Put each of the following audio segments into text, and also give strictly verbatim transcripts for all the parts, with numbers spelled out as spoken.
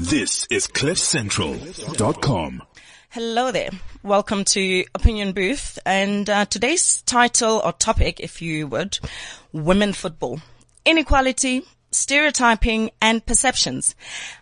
This is cliff central dot com. Hello there. Welcome to Opinion Booth. And uh, today's title or topic, if you would, women football, inequality, stereotyping and perceptions.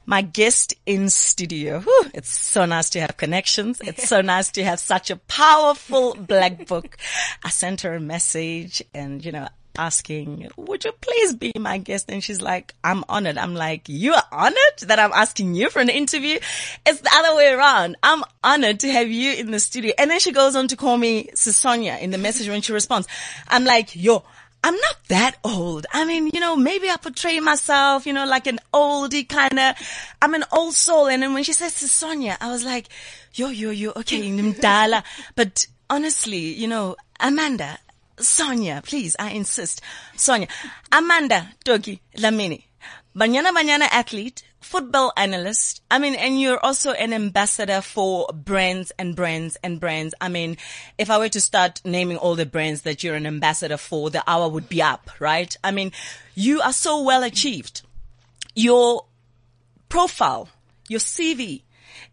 My guest in studio, whew, it's so nice to have connections. It's so nice to have such a powerful black book. I sent her a message and, you know, asking, would you please be my guest? And she's like, I'm honored. I'm like, you are honored that I'm asking you for an interview? It's the other way around. I'm honored to have you in the studio. And then she goes on to call me Sisonya in the message when she responds. I'm like, yo, I'm not that old. I mean, you know, maybe I portray myself, you know, like an oldie kind of, I'm an old soul. And then when she says Sisonya, I was like, yo, yo, yo, okay, Nimdala. But honestly, you know, Amanda, Sonia, please, I insist. Sonia, Amanda Toki Dlamini, Banyana Banyana athlete, football analyst. I mean, and you're also an ambassador for brands and brands and brands. I mean, if I were to start naming all the brands that you're an ambassador for, the hour would be up, right? I mean, you are so well achieved. Your profile, your C V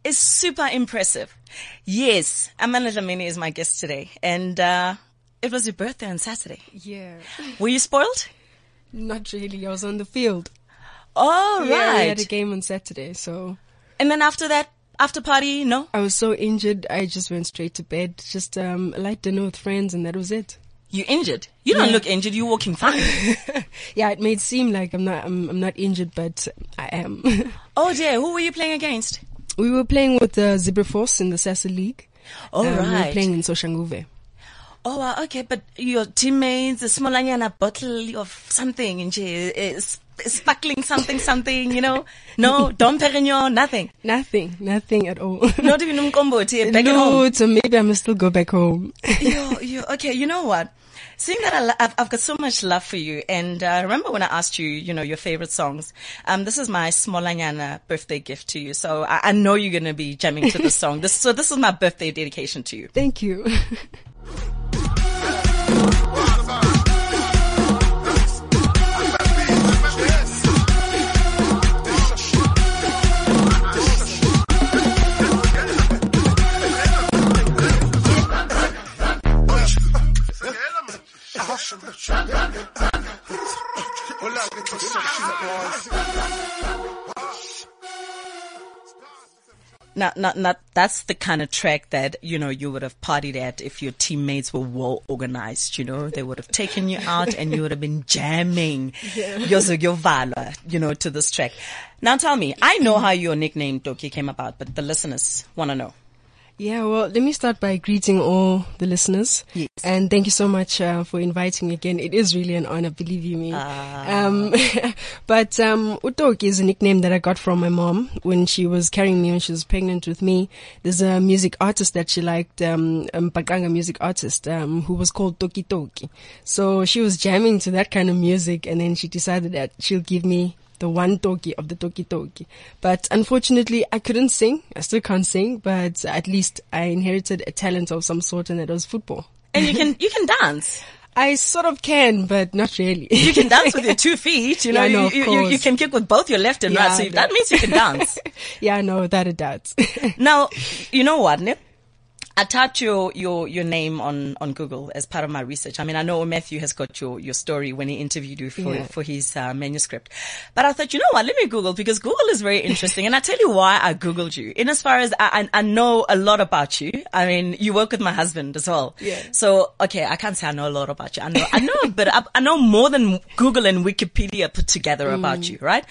is super impressive. Yes, Amanda Dlamini is my guest today. And, uh, it was your birthday on Saturday. Yeah. Were you spoiled? Not really. I was on the field. Oh, yeah, right. We had a game on Saturday, so. And then after that, after party, no? I was so injured, I just went straight to bed. Just um, a light dinner with friends, and that was it. You injured? You don't yeah. look injured. You're walking fine. Yeah, it may seem like I'm not. I'm, I'm not injured, but I am. Oh dear. Who were you playing against? We were playing with the uh, Zebra Force in the SASO League. Oh um, right. We were playing in Soshanguwe. Oh, wow, okay, but your teammates, a small a bottle of something, and she is sparkling something, something, you know? No, Dom Perignon, nothing. Nothing, nothing at all. Not even umkombo, back no, at home. So maybe I must still go back home. you, you, okay, you know what? Seeing that I, I've, I've got so much love for you, and uh, remember when I asked you, you know, your favorite songs. Um, this is my Smolanyana birthday gift to you, so I, I know you're going to be jamming to this song. This, so this is my birthday dedication to you. Thank you. Not, not, not, that's the kind of track that, you know, you would have partied at if your teammates were well organized, you know, they would have taken you out and you would have been jamming yeah. Yozo Yovala, you know, to this track. Now tell me, I know how your nickname Toki came about, but the listeners want to know. Yeah, well, let me start by greeting all the listeners. Yes. And thank you so much uh, for inviting me again. It is really an honor, believe you me. Ah. Um, but um, Utoki is a nickname that I got from my mom when she was carrying me, when she was pregnant with me. There's a music artist that she liked, um, a Mpaganga music artist, um, who was called Toki Toki. So she was jamming to that kind of music, and then she decided that she'll give me the one Toki of the Toki Toki. But unfortunately, I couldn't sing. I still can't sing, but at least I inherited a talent of some sort, and that was football. And you can, you can dance. I sort of can, but not really. You can dance with your two feet, you know, yeah, no, you, you, you can kick with both your left and yeah, right. So no. That means you can dance. Yeah, no, without a doubt. Now, you know what, Nip? I typed your, your, your name on, on Google as part of my research. I mean, I know Matthew has got your, your story when he interviewed you for, yeah. for his uh, manuscript. But I thought, you know what? Let me Google, because Google is very interesting. And I tell you why I Googled you. In as far as I, I, I know a lot about you. I mean, you work with my husband as well. Yeah. So, okay, I can't say I know a lot about you. I know, I know, but I, I know more than Google and Wikipedia put together mm. about you, right?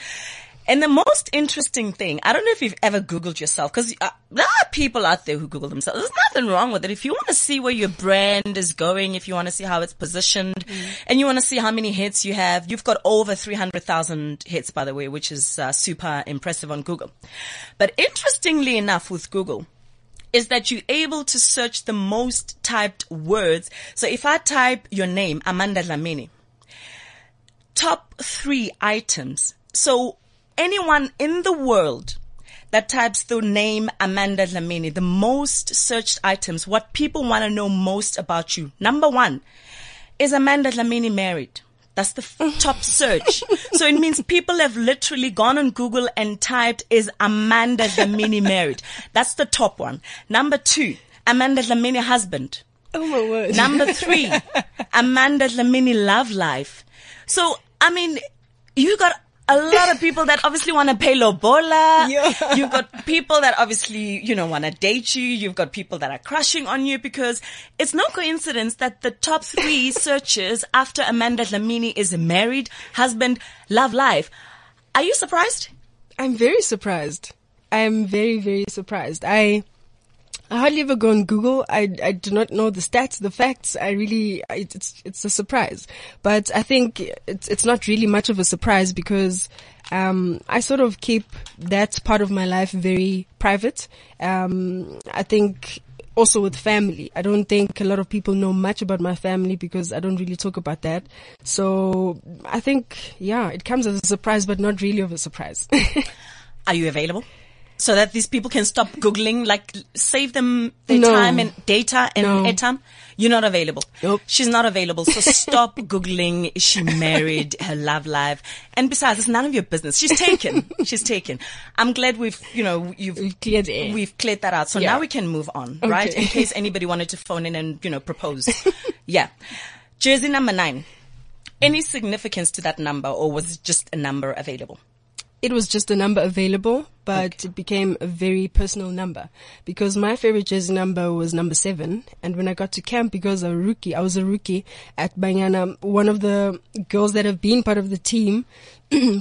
And the most interesting thing, I don't know if you've ever Googled yourself, because uh, there are people out there who Google themselves. There's nothing wrong with it. If you want to see where your brand is going, if you want to see how it's positioned, mm-hmm. and you want to see how many hits you have, you've got over three hundred thousand hits, by the way, which is uh, super impressive on Google. But interestingly enough with Google, is that you're able to search the most typed words. So if I type your name, Amanda Dlamini, top three items. So anyone in the world that types the name Amanda Dlamini, the most searched items, what people want to know most about you. Number one, is Amanda Dlamini married? That's the f- top search. So it means people have literally gone on Google and typed, is Amanda Dlamini married? That's the top one. Number two, Amanda Dlamini husband. Oh my word. Number three, Amanda Dlamini love life. So, I mean, you got a lot of people that obviously want to pay lobola. Yeah. You've got people that obviously, you know, want to date you. You've got people that are crushing on you, because it's no coincidence that the top three searches after Amanda Dlamini is married, husband, love life. Are you surprised? I'm very surprised. I'm very, very surprised. I, I hardly ever go on Google. I, I do not know the stats, the facts. I really, I, it's, it's a surprise. But I think it's, it's not really much of a surprise, because, um, I sort of keep that part of my life very private. Um, I think also with family. I don't think a lot of people know much about my family, because I don't really talk about that. So I think, yeah, it comes as a surprise, but not really of a surprise. Are you available? So that these people can stop Googling, like save them their no. time and data and no. airtime. You're not available. Nope. She's not available. So stop Googling. Is she married? Her love life. And besides, it's none of your business. She's taken. She's taken. I'm glad we've, you know, you've we've cleared, we've cleared that out. So yeah. Now we can move on, okay. Right? In case anybody wanted to phone in and, you know, propose. Yeah. Jersey number nine. Any significance to that number, or was it just a number available? It was just a number available, but okay. It became a very personal number, because my favorite jersey number was number seven. And when I got to camp, because I was a rookie, I was a rookie at Banyana, one of the girls that have been part of the team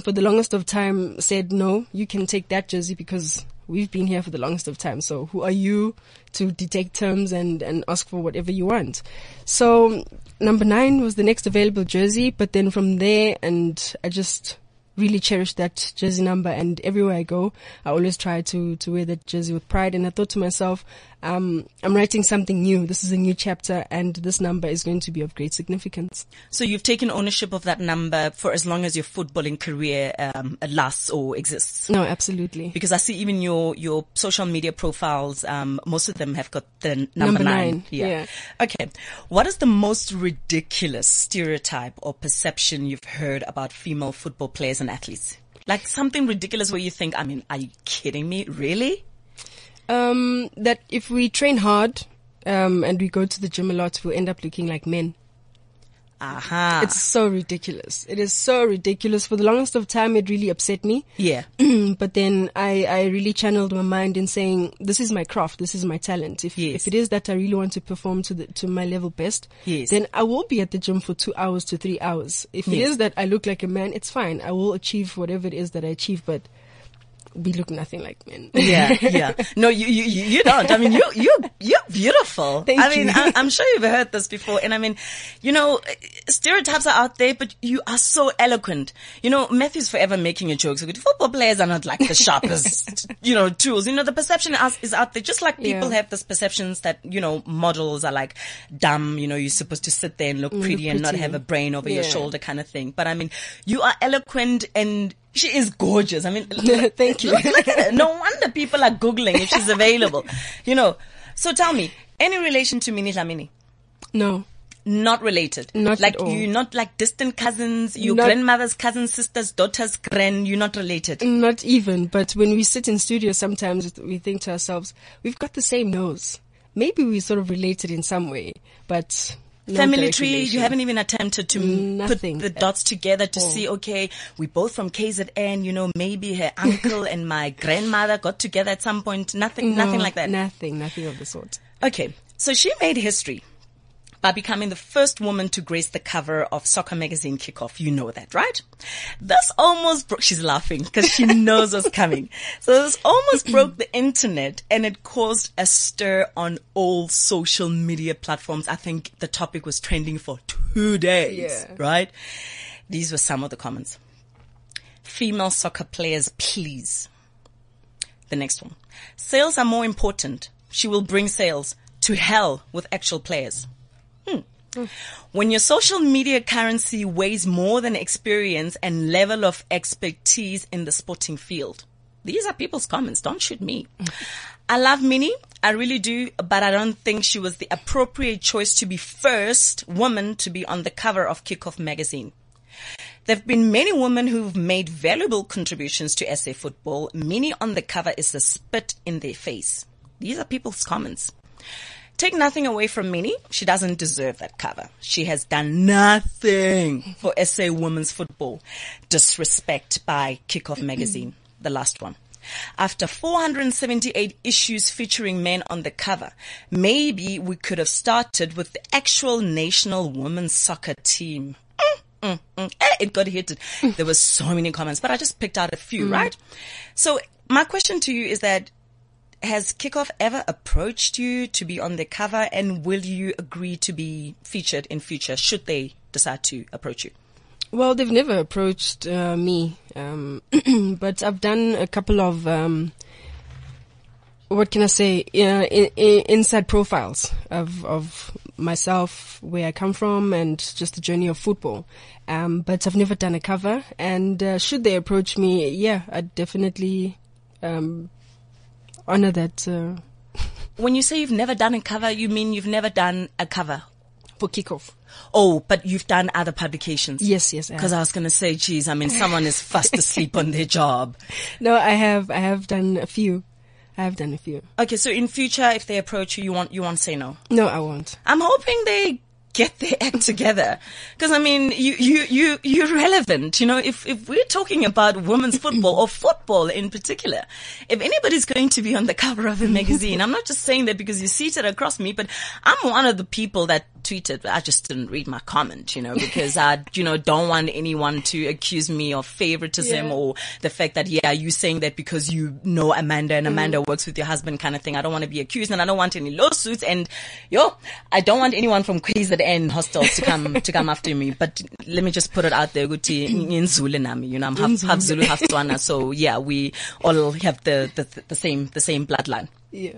for the longest of time said, no, you can take that jersey because we've been here for the longest of time. So who are you to dictate terms and, and ask for whatever you want? So number nine was the next available jersey. But then from there, and I just... really cherish that jersey number, and everywhere I go, I always try to, to wear that jersey with pride. And I thought to myself, um, I'm writing something new. This is a new chapter, and this number is going to be of great significance. So you've taken ownership of that number for as long as your footballing career, um, lasts or exists. No, absolutely. Because I see even your, your social media profiles, um, most of them have got the number, number nine. nine. Yeah. yeah. Okay. What is the most ridiculous stereotype or perception you've heard about female football players and athletes? Like something ridiculous where you think, I mean, are you kidding me? Really? Um, that if we train hard, um, and we go to the gym a lot, we'll end up looking like men. Aha. It's so ridiculous. It is so ridiculous. For the longest of time, it really upset me. Yeah. But then I, I really channeled my mind in saying, this is my craft. This is my talent. If, yes. if it is that I really want to perform to the, to my level best, yes. then I will be at the gym for two hours to three hours. If yes. it is that I look like a man, it's fine. I will achieve whatever it is that I achieve, but we look nothing like men. Yeah, yeah. No, you, you, you don't. I mean, you, you, you're beautiful. Thank I you. mean, I, I'm sure you've heard this before. And I mean, you know, stereotypes are out there, but you are so eloquent. You know, Matthew's forever making a joke. So football players are not like the sharpest, you know, tools. You know, the perception is out there. Just like people yeah. have this perceptions that, you know, models are like dumb. You know, you're supposed to sit there and look pretty, look pretty. and not have a brain over yeah. your shoulder kind of thing. But I mean, you are eloquent, and she is gorgeous. I mean, look, thank you. Look, look at her. No wonder people are Googling if she's available. You know, so tell me, any relation to Minnie Dlamini? No. Not related? Not like, at all. You're not like distant cousins, your not, grandmother's cousin, sister's daughter's grand, you're not related? Not even. But when we sit in studio, sometimes we think to ourselves, we've got the same nose. Maybe we're sort of related in some way, but... No family tree, you haven't even attempted to Nothing put the dots together to all. see, okay, we're both from K Z N, you know, maybe her uncle and my grandmother got together at some point. Nothing, no, nothing like that. Nothing, nothing of the sort. Okay. So she made history by becoming the first woman to grace the cover of soccer magazine Kickoff. You know that, right? This almost broke, she's laughing because she knows what's coming. So this almost broke the internet, and it caused a stir on all social media platforms. I think the topic was trending for two days, yeah. right? These were some of the comments. Female soccer players, please. The next one. Sales are more important. She will bring sales. To hell with actual players. Hmm. When your social media currency weighs more than experience and level of expertise in the sporting field. These are people's comments. Don't shoot me. I love Minnie. I really do. But I don't think she was the appropriate choice to be first woman to be on the cover of Kickoff magazine. There have been many women who've made valuable contributions to S A football. Many on the cover is the spit in their face. These are people's comments. Take nothing away from Minnie. She doesn't deserve that cover. She has done nothing for S A women's football. Disrespect by Kickoff magazine, the last one. After four hundred seventy-eight issues featuring men on the cover, maybe we could have started with the actual national women's soccer team. Mm, mm, mm. Eh, it got heated. There were so many comments, but I just picked out a few, mm. right? So my question to you is that, has Kickoff ever approached you to be on the cover, and will you agree to be featured in future should they decide to approach you? Well, they've never approached uh, me, um, but I've done a couple of, um, what can I say, uh, in, in, inside profiles of, of myself, where I come from, and just the journey of football. Um, but I've never done a cover, and uh, should they approach me, yeah, I'd definitely... Um, honor that. Uh, when you say you've never done a cover, you mean you've never done a cover for Kickoff? Oh, but you've done other publications. Yes, yes. Because I, I was going to say, geez, I mean, someone is fast asleep on their job. No, I have, I have done a few. I have done a few. Okay, so in future, if they approach you, you won't, you won't say no. No, I won't. I'm hoping they get their act together, because I mean, you, you, you, you're relevant. You know, if, if we're talking about women's football or football in particular, if anybody's going to be on the cover of a magazine, I'm not just saying that because you're seated across me, but I'm one of the people that tweeted, but I just didn't read my comment, you know, because I, you know, don't want anyone to accuse me of favoritism, yeah, or the fact that, yeah, you saying that because you know Amanda and Amanda mm. works with your husband kind of thing. I don't want to be accused, and I don't want any lawsuits, and yo, I don't want anyone from K Z N hostels to come, to come after me. But let me just put it out there, Guti, in Zulu nami, you know, I'm half, half Zulu, half Tswana. So yeah, we all have the, the, the same, the same bloodline. Yeah.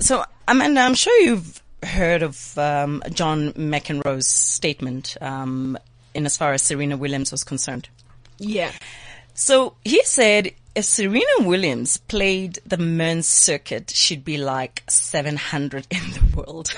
So, Amanda, I'm sure you've heard of um, John McEnroe's statement um, in as far as Serena Williams was concerned. Yeah. So he said, if Serena Williams played the men's circuit, she'd be like seven hundred in the world.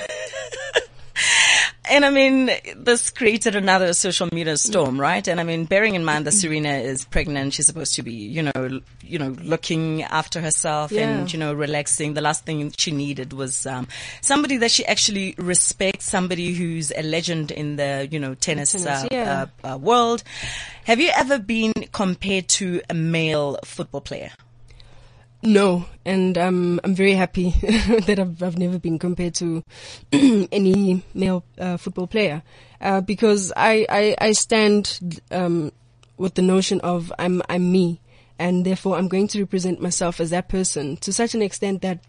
And I mean, this created another social media storm, right? And I mean, bearing in mind that Serena is pregnant, she's supposed to be, you know, you know, looking after herself, yeah, and, you know, relaxing. The last thing she needed was, um, somebody that she actually respects, somebody who's a legend in the, you know, tennis, tennis uh, yeah. uh, uh, world. Have you ever been compared to a male football player? No, and um, I'm very happy that I've, I've never been compared to any male uh, football player, uh, because I, I, I stand um, with the notion of I'm I'm me, and therefore I'm going to represent myself as that person to such an extent that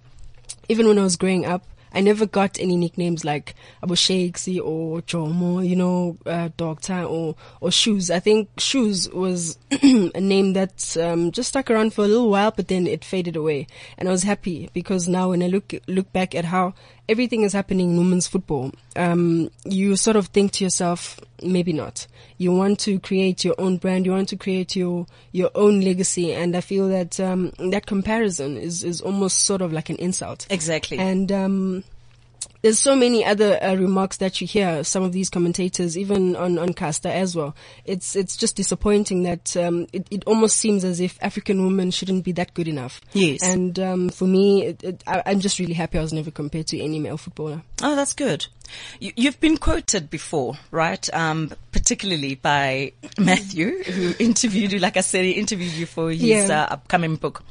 even when I was growing up, I never got any nicknames like Abosheksi or Chomo, you know, uh, Doctor or, or Shoes. I think Shoes was a name that um, just stuck around for a little while, but then it faded away. And I was happy because now when I look look back at how everything is happening in women's football, um, you sort of think to yourself, maybe not. You want to create your own brand. You want to create your your own legacy. And I feel that um, that comparison is, is almost sort of like an insult. Exactly. And um, there's so many other uh, remarks that you hear, some of these commentators, even on, on Cuesta as well. It's it's just disappointing that um, it, it almost seems as if African women shouldn't be that good enough. Yes. And um, for me, it, it, I, I'm just really happy I was never compared to any male footballer. Oh, that's good. You, you've been quoted before, right? Um, particularly by Matthew, who interviewed you, like I said, he interviewed you for his yeah. uh, upcoming book.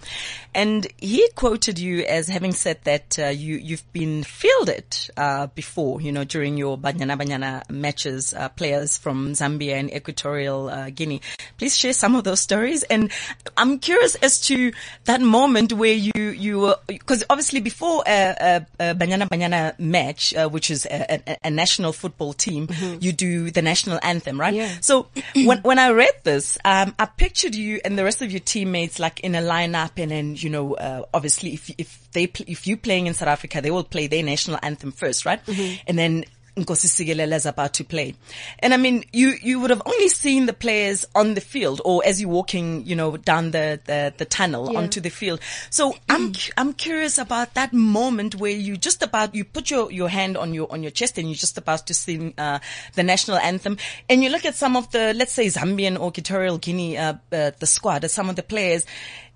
And he quoted you as having said that uh, you, you've been fielded Uh, before, you know, during your Banyana Banyana matches, uh, players from Zambia and Equatorial uh, Guinea. Please share some of those stories. And I'm curious as to that moment where you, you were, because obviously before a, a, a Banyana Banyana match, uh, which is a, a, a national football team, mm-hmm. you do the national anthem. them, right? Yeah. So when when I read this, um, I pictured you and the rest of your teammates like in a lineup, and then, you know, uh, obviously if if they if you playing in South Africa, they will play their national anthem first, right? Mm-hmm. And then Nkosi Sigelela's about to play. And I mean, you, you would have only seen the players on the field or as you're walking, you know, down the, the, the tunnel yeah. onto the field. So I'm, I'm curious about that moment where you just about, you put your, your hand on your, on your chest and you're just about to sing, uh, the national anthem. And you look at some of the, let's say Zambian or Equatorial Guinea, uh, uh the squad at some of the players,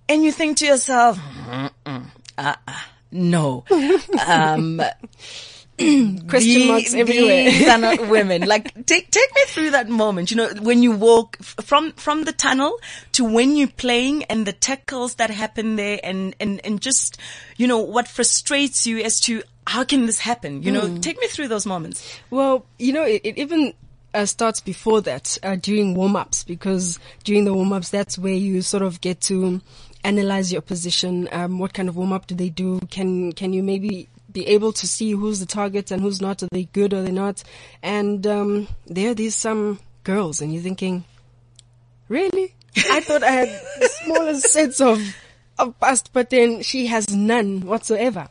and you think to yourself, uh, uh, no, um, question marks everywhere. These are not women. Like, take take me through that moment. You know, when you walk f- from from the tunnel to when you're playing, and the tackles that happen there, and and and just, you know, what frustrates you as to how can this happen? You know, mm. take me through those moments. Well, you know, it, it even uh, starts before that, uh, during warm ups, because during the warm ups, that's where you sort of get to analyze your position. Um, what kind of warm up do they do? Can can you maybe be able to see who's the target and who's not? Are they good? Are they not? And um, there are these some girls, and you're thinking, really? I thought I had the smallest sense of, of past, but then she has none whatsoever.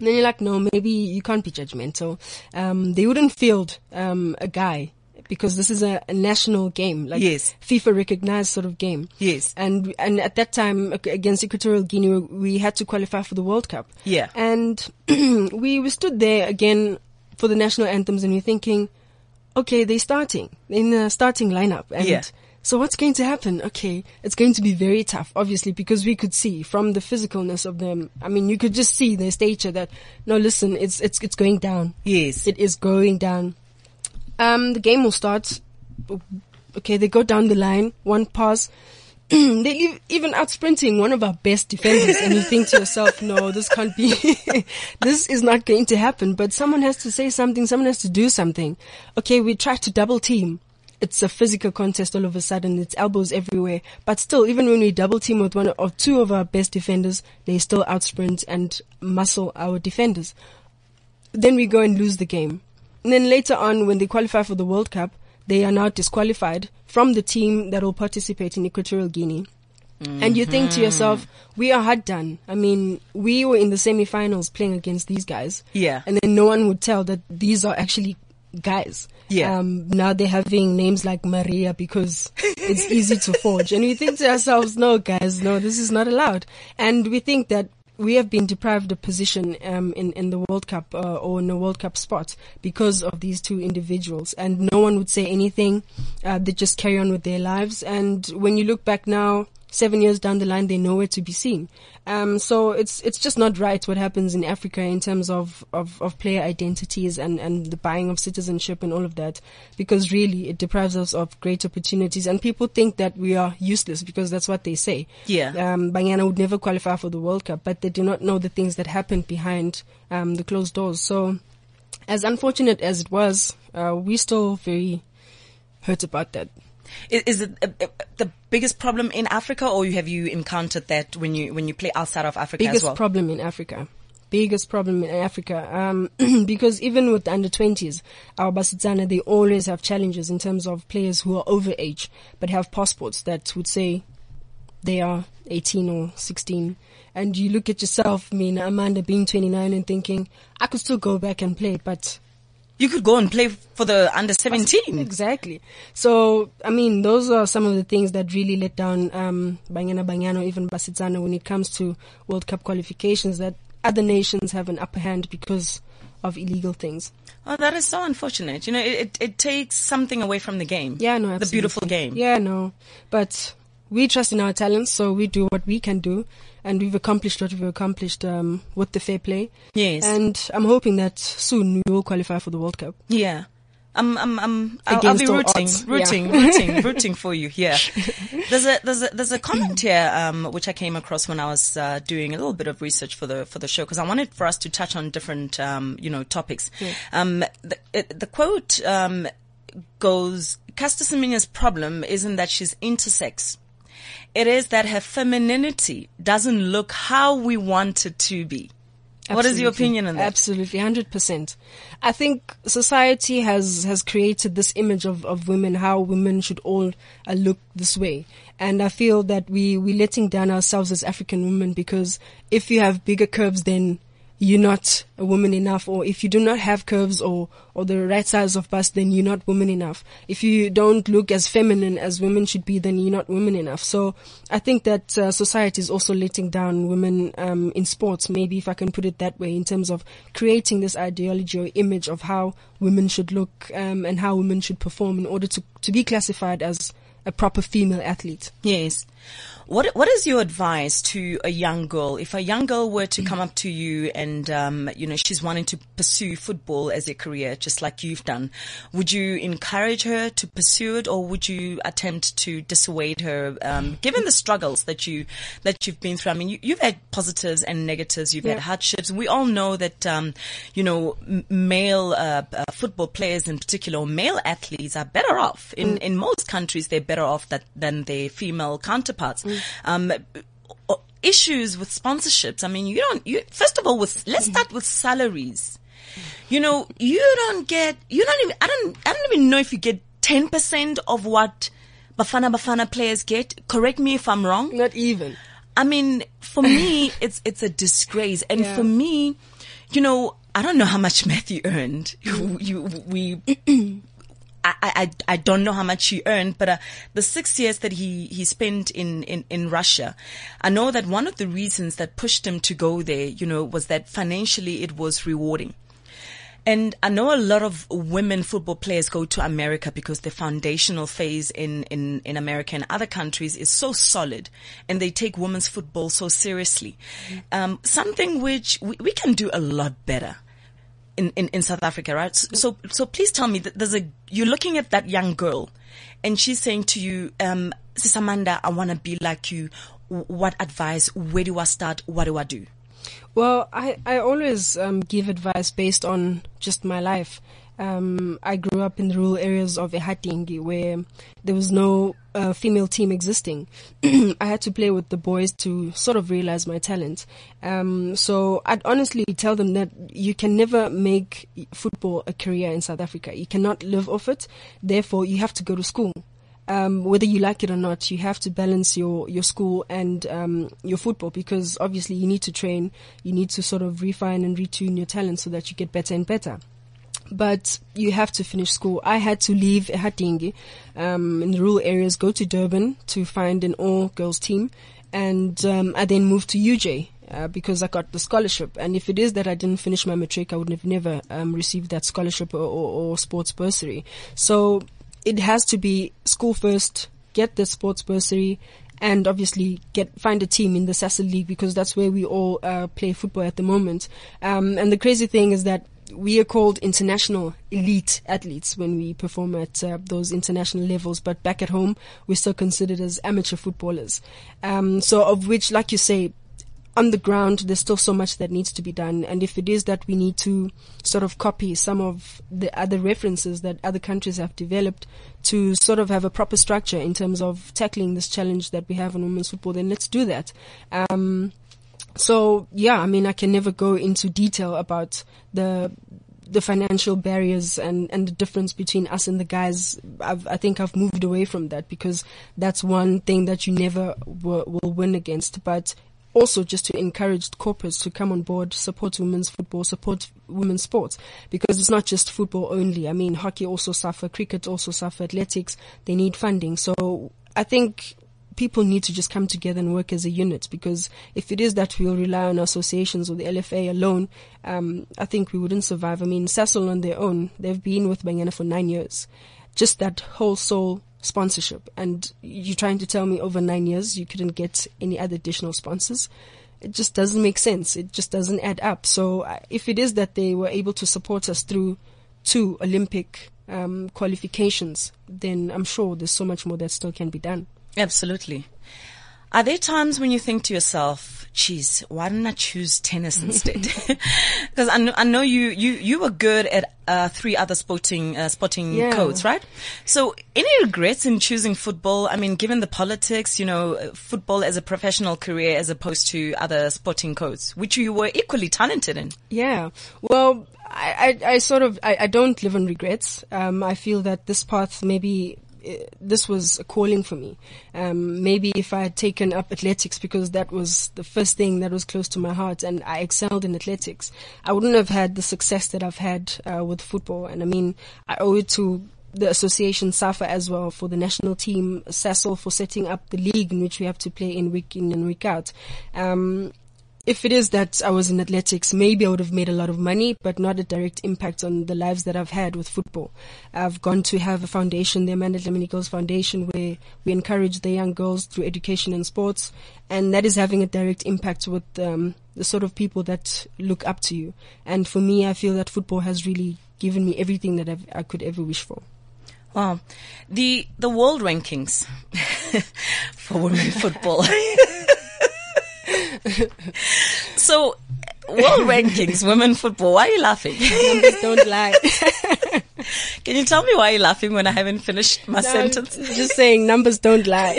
And then you're like, no, maybe you can't be judgmental. Um, they wouldn't field um, a guy, because this is a, a national game, like yes. FIFA recognized sort of game. Yes. And and at that time against Equatorial Guinea, we had to qualify for the World Cup. Yeah. And we, we stood there again for the national anthems, and we're thinking, okay, they're starting in the starting lineup. And yeah. so what's going to happen? Okay, it's going to be very tough, obviously, because we could see from the physicalness of them. I mean, you could just see their stature that, no, listen, it's it's it's going down. Yes. It is going down. Um, the game will start. Okay, they go down the line, one pass. They leave, even out sprinting one of our best defenders, and you think to yourself, no, this can't be, this is not going to happen. But someone has to say something, someone has to do something. Okay, we try to double team. It's a physical contest all of a sudden, it's elbows everywhere. But still, even when we double team with one or two of our best defenders, they still out sprint and muscle our defenders. Then we go and lose the game. And then later on, when they qualify for the World Cup, they are now disqualified from the team that will participate in Equatorial Guinea. Mm-hmm. And you think to yourself, we are hard done. I mean, we were in the semifinals playing against these guys. Yeah. And then no one would tell that these are actually guys. Yeah. Um, now they're having names like Maria because it's easy to forge. And we think to ourselves, no, guys, no, this is not allowed. And we think that we have been deprived of position um, in, in the World Cup uh, or in a World Cup spot because of these two individuals. And no one would say anything. Uh, they just carry on with their lives. And when you look back now, seven years down the line, they're nowhere to be seen. Um, so it's it's just not right what happens in Africa in terms of, of, of player identities and, and the buying of citizenship and all of that, because really it deprives us of great opportunities. And people think that we are useless because that's what they say. Yeah. Um, Banyana would never qualify for the World Cup, but they do not know the things that happened behind um, the closed doors. So as unfortunate as it was, uh, we're still very hurt about that. Is it the biggest problem in Africa, or have you encountered that when you when you play outside of Africa biggest as well? Biggest problem in Africa. Biggest problem in Africa. Um, because even with the under twenties, our Basitsana, they always have challenges in terms of players who are over age but have passports that would say they are eighteen or sixteen. And you look at yourself, me and Amanda being twenty-nine and thinking, I could still go back and play, but... You could go and play for the under seventeen. Exactly. So, I mean, those are some of the things that really let down um, Banyana Banyana or even Basitsana when it comes to World Cup qualifications, that other nations have an upper hand because of illegal things. Oh, that is so unfortunate. You know, it, it takes something away from the game. Yeah, no, absolutely. The beautiful game. Yeah, no. But we trust in our talents, so we do what we can do. And we've accomplished what we've accomplished um, with the fair play. Yes. And I'm hoping that soon we will qualify for the World Cup. Yeah. I'm, I'm, I'm, I'll, I'll be rooting, rooting, yeah. rooting, rooting for you here. There's a, there's a, there's a comment here, um, which I came across when I was, uh, doing a little bit of research for the, for the show, because I wanted for us to touch on different, um, you know, topics. Yeah. Um, the, it, the quote, um, goes, Caster Semenya's problem isn't that she's intersex. It is that her femininity doesn't look how we want it to be. Absolutely. What is your opinion on that? Absolutely, one hundred percent. I think society has, has created this image of, of women, how women should all uh, look this way. And I feel that we, we're letting down ourselves as African women, because if you have bigger curves, then you're not a woman enough. Or if you do not have curves or, or the right size of bust, then you're not woman enough. If you don't look as feminine as women should be, then you're not woman enough. So I think that uh, society is also letting down women um, in sports, maybe, if I can put it that way, in terms of creating this ideology or image of how women should look um, and how women should perform in order to, to be classified as a proper female athlete. Yes. What What is your advice to a young girl? If a young girl were to mm-hmm. come up to you and, um, you know, she's wanting to pursue football as a career, just like you've done, would you encourage her to pursue it, or would you attempt to dissuade her, um, given the struggles that, you, that you've been through? I mean, you, you've had positives and negatives. You've yeah. had hardships. We all know that, um, you know, m- male uh, uh, football players in particular, or male athletes, are better off. In, mm. in most countries, they're better off that, than their female counterparts. Mm. Um, issues with sponsorships. I mean, you don't, you, first of all, with, let's start with salaries. You know, you don't get, you don't even, I don't, I don't even know if you get ten percent of what Bafana Bafana players get. Correct me if I'm wrong. Not even. I mean, for me, it's, it's a disgrace. And yeah. for me, you know, I don't know how much Matthew earned. You, you, we, I, I, I don't know how much he earned, but uh, the six years that he, he spent in, in, in Russia, I know that one of the reasons that pushed him to go there, you know, was that financially it was rewarding. And I know a lot of women football players go to America because the foundational phase in, in, in America and other countries is so solid, and they take women's football so seriously. Mm-hmm. Um, something which we, we can do a lot better. In, in, in South Africa, right? So, so please tell me that there's a, you're looking at that young girl and she's saying to you, um, Sis Amanda, I want to be like you. What advice? Where do I start? What do I do? Well, I, I always, um, give advice based on just my life. Um, I grew up in the rural areas of Ehatingi, where there was no uh, female team existing. I had to play with the boys to sort of realize my talent. Um, so I'd honestly tell them that you can never make football a career in South Africa. You cannot live off it. Therefore, you have to go to school. Um, whether you like it or not, you have to balance your, your school and um, your football, because obviously you need to train. You need to sort of refine and retune your talent so that you get better and better. But you have to finish school. I had to leave Ehatingi, um, in the rural areas, go to Durban to find an all-girls team. And um, I then moved to U J uh, because I got the scholarship. And if it is that I didn't finish my matric, I would have never um, received that scholarship or, or, or sports bursary. So it has to be school first, get the sports bursary, and obviously get find a team in the Sassu League, because that's where we all uh, play football at the moment. Um, and the crazy thing is that we are called international elite athletes when we perform at uh, those international levels, but back at home, we're still considered as amateur footballers. Um, so of which, like you say, on the ground, there's still so much that needs to be done. And if it is that we need to sort of copy some of the other references that other countries have developed to sort of have a proper structure in terms of tackling this challenge that we have in women's football, then let's do that. Um, So, yeah, I mean, I can never go into detail about the the financial barriers and, and the difference between us and the guys. I've, I think I've moved away from that, because that's one thing that you never w- will win against. But also just to encourage corporates to come on board, support women's football, support women's sports, because it's not just football only. I mean, hockey also suffer, cricket also suffer, athletics, they need funding. So I think people need to just come together and work as a unit, because if it is that we'll rely on associations or the L F A alone, um, I think we wouldn't survive. I mean, Sasol on their own, they've been with Banyana for nine years. Just that whole sole sponsorship. And you're trying to tell me over nine years you couldn't get any other additional sponsors? It just doesn't make sense. It just doesn't add up. So if it is that they were able to support us through two Olympic um, qualifications, then I'm sure there's so much more that still can be done. Absolutely. Are there times when you think to yourself, geez, why didn't I choose tennis instead? Because I know, I know you, you, you were good at uh, three other sporting uh, sporting yeah. codes, right? So any regrets in choosing football? I mean, given the politics, you know, football as a professional career as opposed to other sporting codes, which you were equally talented in. Yeah. Well, I, I, I sort of, I, I don't live in regrets. Um, I feel that this path maybe... this was a calling for me. Um, maybe if I had taken up athletics, because that was the first thing that was close to my heart and I excelled in athletics, I wouldn't have had the success that I've had uh, with football. And I mean, I owe it to the association SAFA as well, for the national team, SASO, for setting up the league in which we have to play in week in and week out. Um, If it is that I was in athletics, maybe I would have made a lot of money, but not a direct impact on the lives that I've had with football. I've gone to have a foundation, the Amanda Dlamini Girls Foundation, where we encourage the young girls through education and sports. And that is having a direct impact with um, the sort of people that look up to you. And for me, I feel that football has really given me everything that I've, I could ever wish for. Wow. The, the world rankings for women football. So, world rankings, women football. Why are you laughing? Numbers don't lie. Can you tell me why you're laughing when I haven't finished my no, sentence? I'm just saying, numbers don't lie.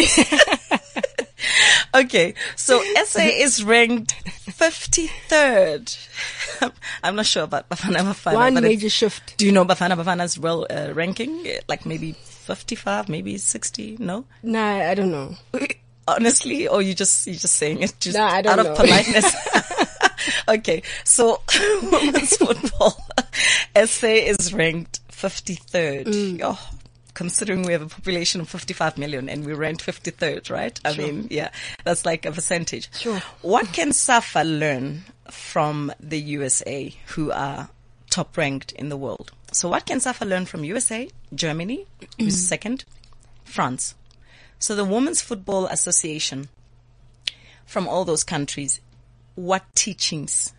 Okay, so S A is ranked fifty-third. I'm not sure about Bafana Bafana. One but major shift. Do you know Bafana Bafana's real uh, ranking? Like maybe fifty-five, maybe sixty? No. Nah, I don't know. Honestly, or you just you just saying it just no, I don't out know. Of politeness. Okay, so women's football, S A is ranked fifty-third. Mm. Oh, considering we have a population of fifty-five million and we ranked fifty-third, right? I sure. mean, yeah, that's like a percentage. Sure. What can SAFA learn from the U S A, who are top ranked in the world? So, what can SAFA learn from U S A, Germany, who's second, France? So the Women's Football Association, from all those countries, what teachings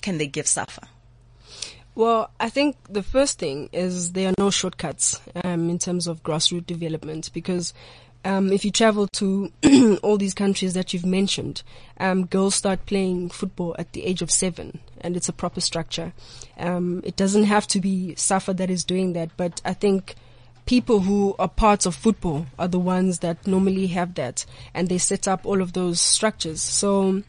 can they give SAFA? Well, I think the first thing is there are no shortcuts um, in terms of grassroots development, because um, if you travel to all these countries that you've mentioned, um, girls start playing football at the age of seven, and it's a proper structure. Um, it doesn't have to be SAFA that is doing that, but I think people who are parts of football are the ones that normally have that, and they set up all of those structures. So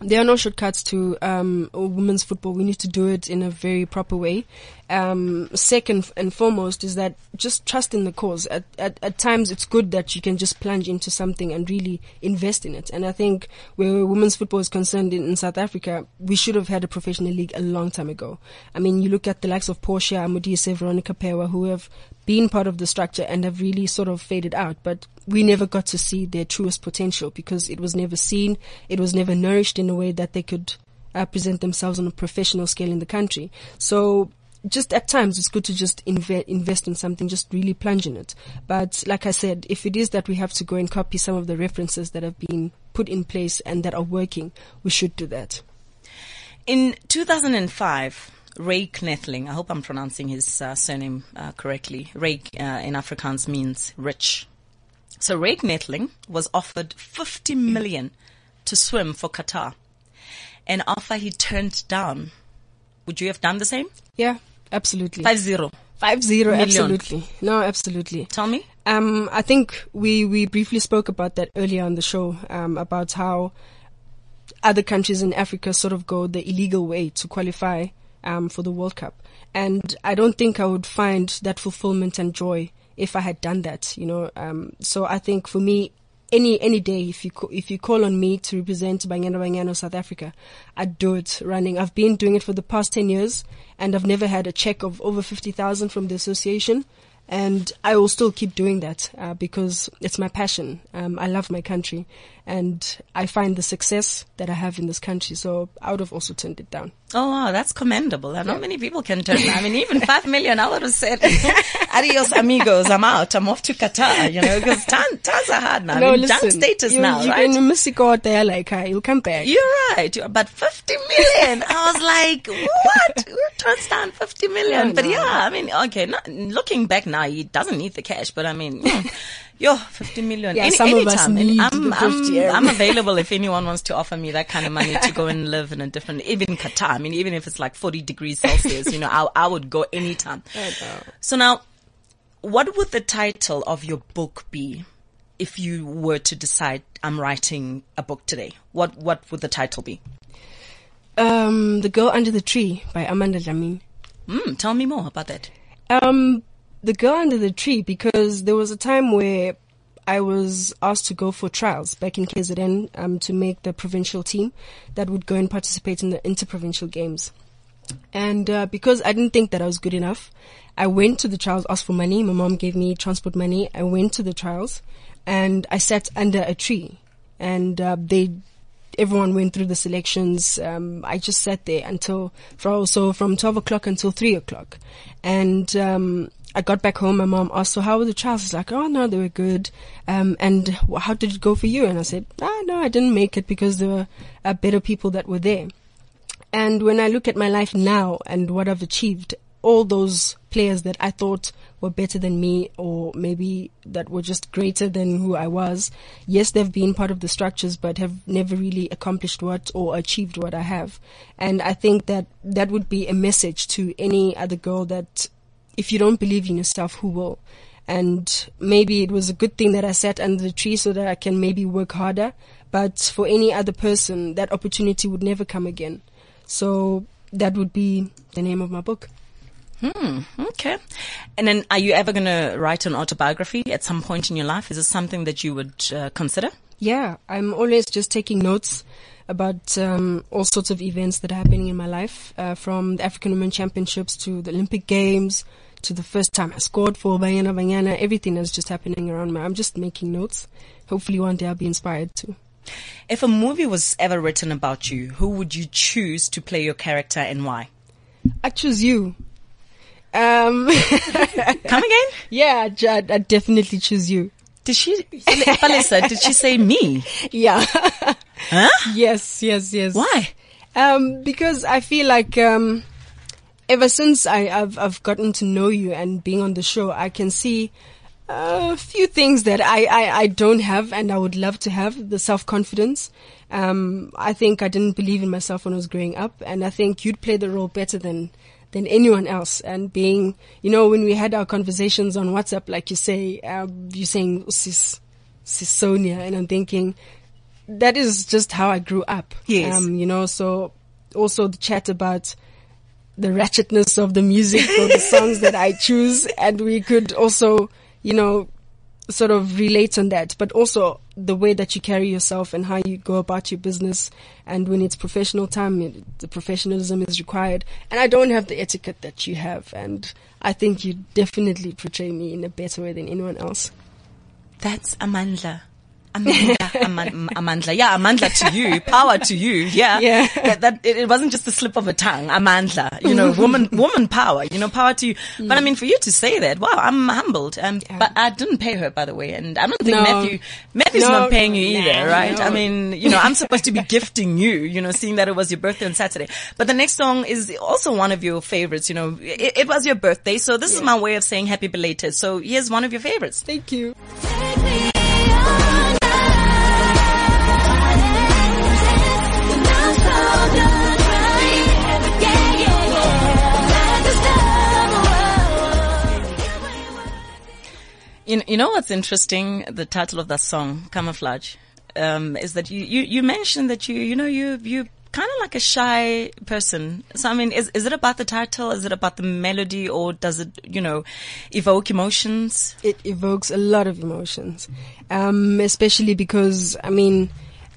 there are no shortcuts to um, women's football. We need to do it in a very proper way. Um, second and foremost is that just trust in the cause. At, at, at times it's good that you can just plunge into something and really invest in it. And I think where women's football is concerned in, in South Africa, we should have had a professional league a long time ago. I mean, you look at the likes of Portia Amudise, Veronica Pewa, who have been part of the structure and have really sort of faded out, but we never got to see their truest potential because it was never seen. It was never nourished in a way that they could uh, present themselves on a professional scale in the country. So just at times it's good to just inve- invest in something, just really plunge in it. But like I said, if it is that we have to go and copy some of the references that have been put in place and that are working, we should do that. In two thousand five, Ray Knethling, I hope I'm pronouncing his uh, surname uh, correctly. Ray uh, in Afrikaans means rich. So Ray Knethling was offered fifty million to swim for Qatar. And after he turned down, would you have done the same? Yeah, absolutely. Five zero. Five zero, Million. Absolutely. No, absolutely. Tell me. Um, I think we, we briefly spoke about that earlier on the show, um, about how other countries in Africa sort of go the illegal way to qualify Um, for the World Cup. And I don't think I would find that fulfillment and joy if I had done that, you know. Um, so I think for me, any any day, if you co- if you call on me to represent Banyana Banyana South Africa, I'd do it running. I've been doing it for the past ten years, and I've never had a check of over fifty thousand from the association. And I will still keep doing that uh, because it's my passion. Um, I love my country, and I find the success that I have in this country. So I would have also turned it down. Oh, wow. That's commendable. Not yeah. many people can turn down. I mean, even five million, I would have said, adios, amigos. I'm out. I'm off to Qatar, you know, because times are hard now. No, I mean, listen, status you, now, you right? You're in Mexico there, like, uh, you'll come back. You're right. You're, but fifty million. I was like, what? Who turns down fifty million? Oh, but no. yeah, I mean, okay. Not, looking back now, he doesn't need the cash, but I mean, Yo, fifty million. Yeah, any, some of us need I'm, the fifty. I'm, I'm available if anyone wants to offer me that kind of money to go and live in a different, even Qatar. I mean, even if it's like forty degrees Celsius, you know, I, I would go anytime. Oh, no. So now, what would the title of your book be if you were to decide I'm writing a book today? What, what would the title be? Um, The Girl Under the Tree by Amanda Dlamini. Mm, tell me more about that. Um, The Girl Under the Tree, because there was a time where I was asked to go for trials back in K Z N um, to make the provincial team that would go and participate in the interprovincial games. And uh, because I didn't think that I was good enough, I went to the trials, asked for money. My mom gave me transport money. I went to the trials and I sat under a tree, and uh, they everyone went through the selections. Um, I just sat there until, for, so from twelve o'clock until three o'clock. And um, I got back home. My mom asked, so how were the trials? I was like, oh, no, they were good. Um, and how did it go for you? And I said, ah, no, I didn't make it because there were uh, better people that were there. And when I look at my life now and what I've achieved, all those players that I thought were better than me, or maybe that were just greater than who I was. Yes, they've been part of the structures, but have never really accomplished what or achieved what I have. And I think that that would be a message to any other girl that if you don't believe in yourself, who will? And maybe it was a good thing that I sat under the tree so that I can maybe work harder. But for any other person, that opportunity would never come again. So that would be the name of my book. Hmm. Okay. And then are you ever going to write an autobiography at some point in your life? Is it something that you would uh, consider? Yeah. I'm always just taking notes about um, all sorts of events that are happening in my life, uh, from the African Women Championships to the Olympic Games to the first time I scored for Banyana Banyana. Everything that's just happening around me. I'm just making notes. Hopefully one day I'll be inspired to. If a movie was ever written about you, who would you choose to play your character and why? I choose you. Um, Come again? Yeah, I, I definitely choose you. Did she, Palisa, did she say me? Yeah. Huh? Yes, yes, yes. Why? Um, because I feel like, um, ever since I, I've, I've gotten to know you and being on the show, I can see a few things that I, I, I don't have and I would love to have, the self-confidence. Um, I think I didn't believe in myself when I was growing up, and I think you'd play the role better than than anyone else. And being, you know, when we had our conversations on WhatsApp, like you say, um, you're saying sis, sis Sonia, and I'm thinking that is just how I grew up. Yes. Um, you know, so also the chat about the ratchetness of the music or the songs that I choose, and we could also, you know, sort of relate on that, but also the way that you carry yourself and how you go about your business. And when it's professional time, it, the professionalism is required. And I don't have the etiquette that you have. And I think you definitely portray me in a better way than anyone else. That's Amanda. Amanda, Amanda, Amanda. Yeah, Amanda to you. Power to you. Yeah. yeah. That, that, it, it wasn't just a slip of a tongue. Amanda, you know, woman, woman power, you know, power to you. Yeah. But I mean, for you to say that, wow, I'm humbled. Um, yeah. But I didn't pay her, by the way. And I don't think no. Matthew, Matthew's no, not paying you either, no, right? No. I mean, you know, I'm supposed to be gifting you, you know, seeing that it was your birthday on Saturday. But the next song is also one of your favorites, you know, it, it was your birthday. So this yeah. is my way of saying happy belated. So here's one of your favorites. Thank you. You, you know what's interesting? The title of that song, Camouflage, um, is that you, you, you mentioned that you, you know, you, you kind of like a shy person. So, I mean, is, is it about the title? Is it about the melody, or does it, you know, evoke emotions? It evokes a lot of emotions. Um, especially because, I mean,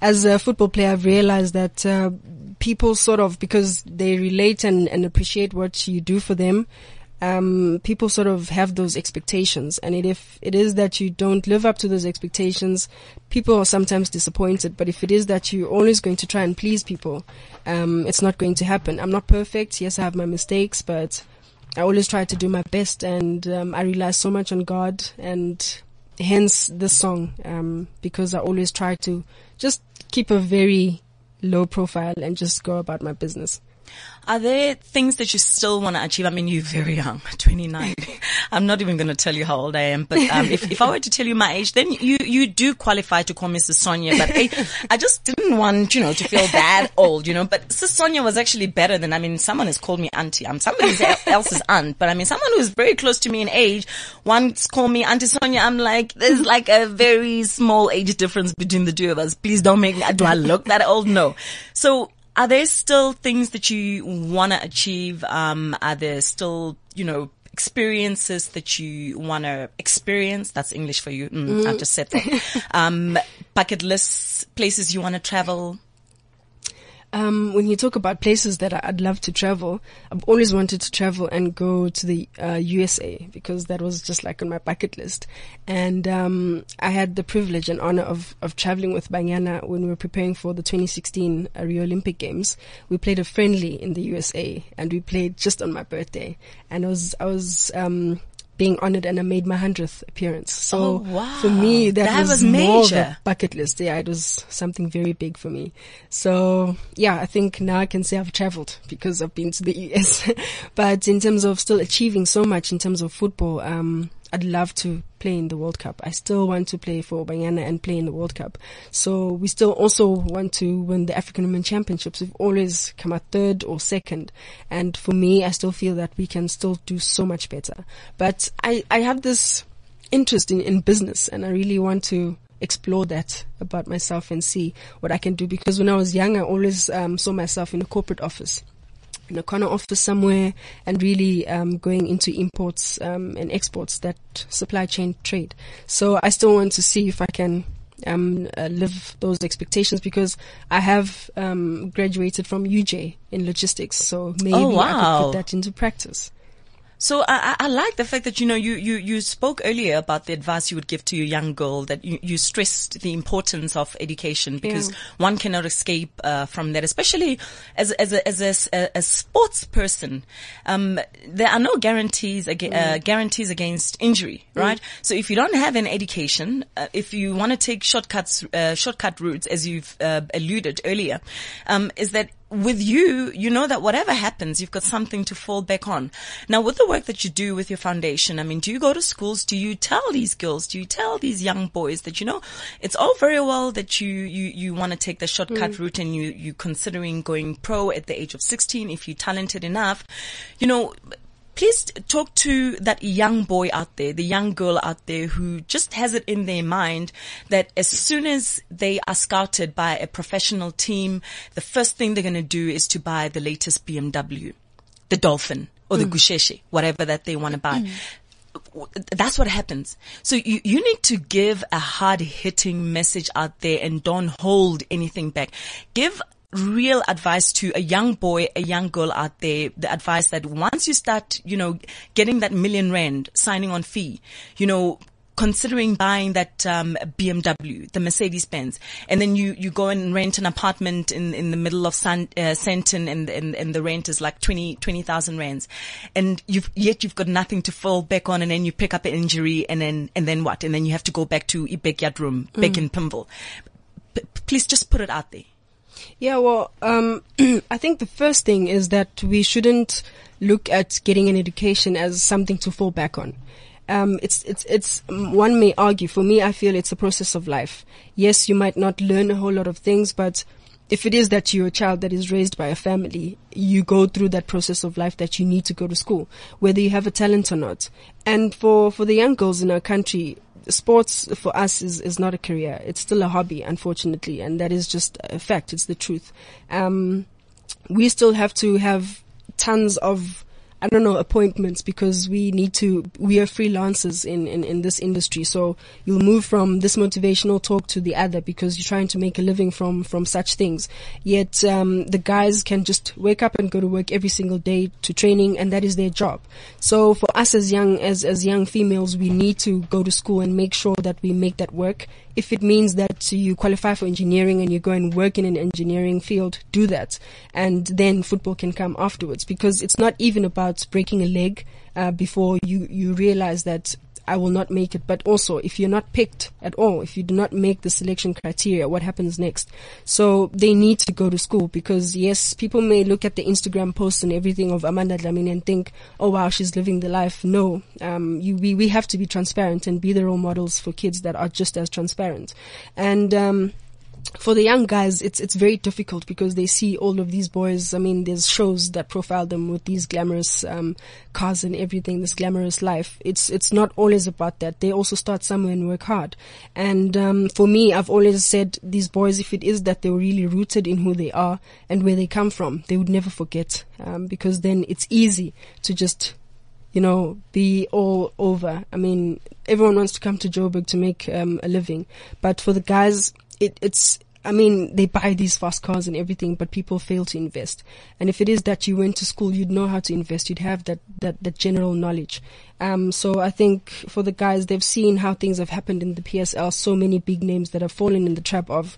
as a football player, I've realized that, uh, people sort of, because they relate and, and appreciate what you do for them, Um, people sort of have those expectations, and it, if it is that you don't live up to those expectations, people are sometimes disappointed. But if it is that you're always going to try and please people, um, it's not going to happen. I'm not perfect. Yes, I have my mistakes, but I always try to do my best, and um, I rely so much on God, and hence this song, um, because I always try to just keep a very low profile and just go about my business. Are there things that you still want to achieve? I mean, you're very young, twenty-nine. I'm not even going to tell you how old I am, but um, if, if I were to tell you my age, then you, you do qualify to call me Sassonia, but I, I just didn't want, you know, to feel that old, you know, but Sassonia was actually better than, I mean, someone has called me auntie. I'm somebody else's aunt, but I mean, someone who's very close to me in age once called me Auntie Sonia. I'm like, there's like a very small age difference between the two of us. Please don't make me, do I look that old? No. So, are there still things that you want to achieve? Um, are there still, you know, experiences that you want to experience? That's English for you. Mm, mm. I've just said that. Um, bucket lists, places you want to travel. Um, when you talk about places that I'd love to travel, I've always wanted to travel and go to the uh, U S A because that was just like on my bucket list. And um, I had the privilege and honor of, of traveling with Banyana when we were preparing for the twenty sixteen uh, Rio Olympic Games. We played a friendly in the U S A and we played just on my birthday. And I was, I was, um, being honored, and I made my hundredth appearance. So oh, wow. for me, that, that was, was major. More of a bucket list. Yeah, it was something very big for me. So yeah, I think now I can say I've traveled because I've been to the U S. But in terms of still achieving so much in terms of football, um, I'd love to play in the World Cup. I still want to play for Banyana and play in the World Cup. So we still also want to win the African Women Championships. We've always come out third or second. And for me, I still feel that we can still do so much better. But I, I have this interest in, in business, and I really want to explore that about myself and see what I can do. Because when I was young, I always um, saw myself in a corporate office. In a corner office somewhere, and really um, going into imports um, and exports, that supply chain trade. So I still want to see if I can um, uh, live those expectations, because I have um, graduated from U J in logistics, so maybe oh, wow. I could put that into practice. So I, I like the fact that, you know, you, you, you spoke earlier about the advice you would give to your young girl, that you, you stressed the importance of education, because yeah. one cannot escape uh, from that, especially as, as a, as a, a sports person. Um, there are no guarantees, ag- mm. uh, guarantees against injury, right? Mm. So if you don't have an education, uh, if you want to take shortcuts, uh, shortcut routes, as you've uh, alluded earlier, um, is that with you, you know that whatever happens, you've got something to fall back on. Now, with the work that you do with your foundation, I mean, do you go to schools? Do you tell these girls? Do you tell these young boys that, you know, it's all very well that you, you, you want to take the shortcut mm. route, and you, you considering going pro at the age of sixteen if you're talented enough, you know. Please talk to that young boy out there, the young girl out there who just has it in their mind that as soon as they are scouted by a professional team, the first thing they're going to do is to buy the latest B M W, the Dolphin, or the mm. Gusheshe, whatever that they want to buy. Mm. That's what happens. So you, you need to give a hard-hitting message out there and don't hold anything back. Give real advice to a young boy, a young girl out there, the advice that once you start, you know, getting that million rand signing on fee, you know, considering buying that um, B M W, the Mercedes-Benz, and then you, you go and rent an apartment in, in the middle of San, uh, Sandton, and, and and the rent is like twenty thousand rands, and you've yet you've got nothing to fall back on, and then you pick up an injury, and then and then what? And then you have to go back to a backyard room mm. back in Pimville. P- please just put it out there. Yeah, well, um, I think the first thing is that we shouldn't look at getting an education as something to fall back on. Um, it's, it's, it's, one may argue, for me, I feel it's a process of life. Yes, you might not learn a whole lot of things, but if it is that you're a child that is raised by a family, you go through that process of life that you need to go to school, whether you have a talent or not. And for, for the young girls in our country, sports for us is, is not a career. It's still a hobby, unfortunately, and that is just a fact. It's the truth. Um, we still have to have tons of, I don't know, appointments, because we need to, we are freelancers in, in, in this industry. So you'll move from this motivational talk to the other because you're trying to make a living from, from such things. Yet, um, the guys can just wake up and go to work every single day to training, and that is their job. So for us as young, as, as young females, we need to go to school and make sure that we make that work. If it means that you qualify for engineering and you go and work in an engineering field, do that. And then football can come afterwards, because it's not even about breaking a leg uh, before you, you realize that I will not make it. But also, if you're not picked at all, if you do not make the selection criteria, what happens next? So they need to go to school, because yes, people may look at the Instagram posts and everything of Amanda Dlamini and think, oh wow, she's living the life. No, um, you, we, we have to be transparent and be the role models for kids that are just as transparent. And, um, for the young guys, it's it's very difficult because they see all of these boys. I mean, there's shows that profile them with these glamorous um cars and everything, this glamorous life. It's it's not always about that. They also start somewhere and work hard. And um for me, I've always said these boys, if it is that they were really rooted in who they are and where they come from, they would never forget. Um because then it's easy to just, you know, be all over. I mean, everyone wants to come to Joburg to make um a living. But for the guys, It, it's, I mean, they buy these fast cars and everything, but people fail to invest. And if it is that you went to school, you'd know how to invest. You'd have that, that, that general knowledge. Um, so I think for the guys, they've seen how things have happened in the P S L. So many big names that have fallen in the trap of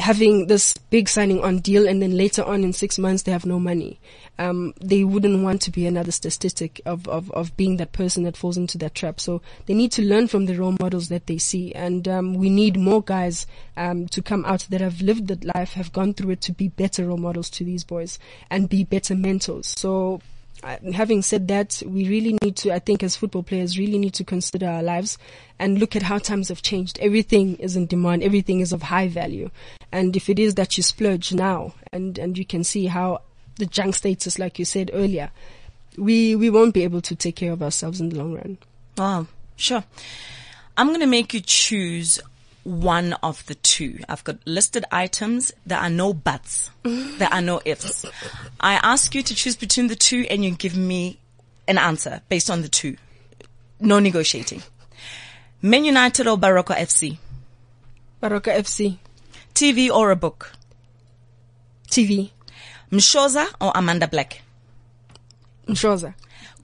having this big signing on deal, and then later on in six months they have no money. Um, they wouldn't want to be another statistic of, of, of being that person that falls into that trap. So they need to learn from the role models that they see. And um, we need more guys um, to come out that have lived that life, have gone through it, to be better role models to these boys and be better mentors. So uh, having said that, we really need to, I think as football players, really need to consider our lives and look at how times have changed. Everything is in demand. Everything is of high value. And if it is that you splurge now, and, and you can see how the junk status, like you said earlier, we, we won't be able to take care of ourselves in the long run. Wow. Sure. I'm going to make you choose one of the two. I've got listed items. There are no buts. There are no ifs. I ask you to choose between the two, and you give me an answer based on the two. No negotiating. Man United or Baroka F C? Baroka F C. T V or a book? T V. Mshosa or Amanda Black? Mshosa.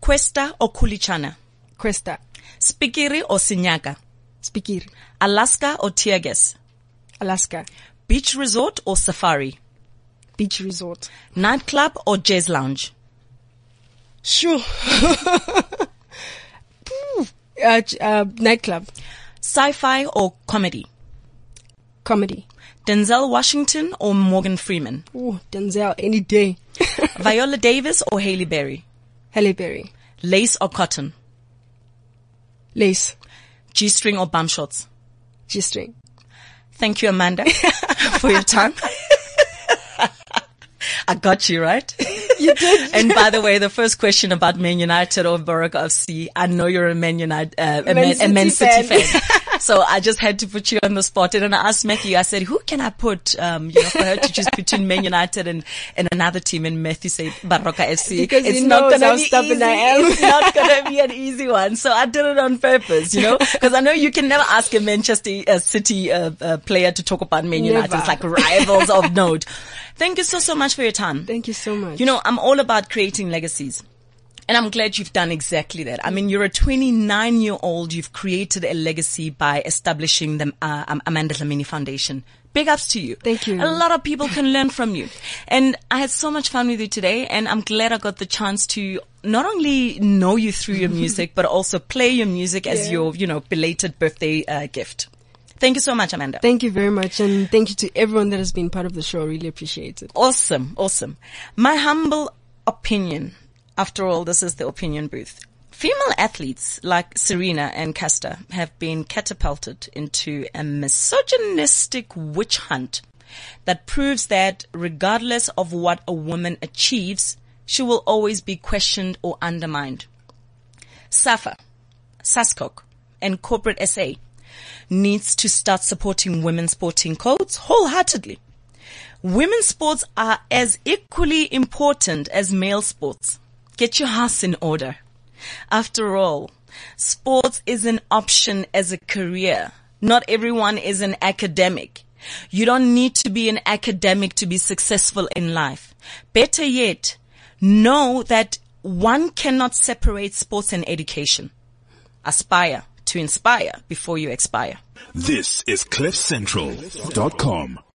Cuesta or Kulichana? Cuesta. Spigiri or Sinyaga? Spigiri. Alaska or Tiagas? Alaska. Beach resort or safari? Beach resort. Nightclub or jazz lounge? Sure. uh, uh, nightclub. Sci-fi or comedy? Comedy. Denzel Washington or Morgan Freeman? Ooh, Denzel any day. Viola Davis or Halle Berry? Halle Berry. Lace or cotton? Lace. G-string or bum shorts? G-string. Thank you, Amanda, for your time. I got you, right? You did. And by the way, the first question about Man United or Baroka F C, I know you're a Man United, uh, a Man, a Man City fan. fan. So I just had to put you on the spot. And then I asked Matthew, I said, who can I put, um, you know, for her to choose between Man United and, and another team? And Matthew said, Baroka F C. Because it's he not knows gonna how be stubborn easy. I am. It's not going to be an easy one. So I did it on purpose, you know, because I know you can never ask a Manchester uh, City uh, uh, player to talk about Man United. Never. It's like rivals of note. Thank you so, so much for your time. Thank you so much. You know, I'm all about creating legacies. And I'm glad you've done exactly that. I mean, you're a twenty-nine-year-old. You've created a legacy by establishing the uh, Amanda Dlamini Foundation. Big ups to you. Thank you. A lot of people can learn from you. And I had so much fun with you today. And I'm glad I got the chance to not only know you through your music, but also play your music as yeah. your, you know, belated birthday uh, gift. Thank you so much, Amanda. Thank you very much. And thank you to everyone that has been part of the show. I really appreciate it. Awesome. Awesome. My humble opinion, after all, this is the opinion booth. Female athletes like Serena and Cuesta have been catapulted into a misogynistic witch hunt that proves that regardless of what a woman achieves, she will always be questioned or undermined. SAFA, SASCOC, and Corporate S A needs to start supporting women's sporting codes wholeheartedly. Women's sports are as equally important as male sports. Get your house in order. After all, sports is an option as a career. Not everyone is an academic. You don't need to be an academic to be successful in life. Better yet, know that one cannot separate sports and education. Aspire to inspire before you expire. This is cliff central dot com.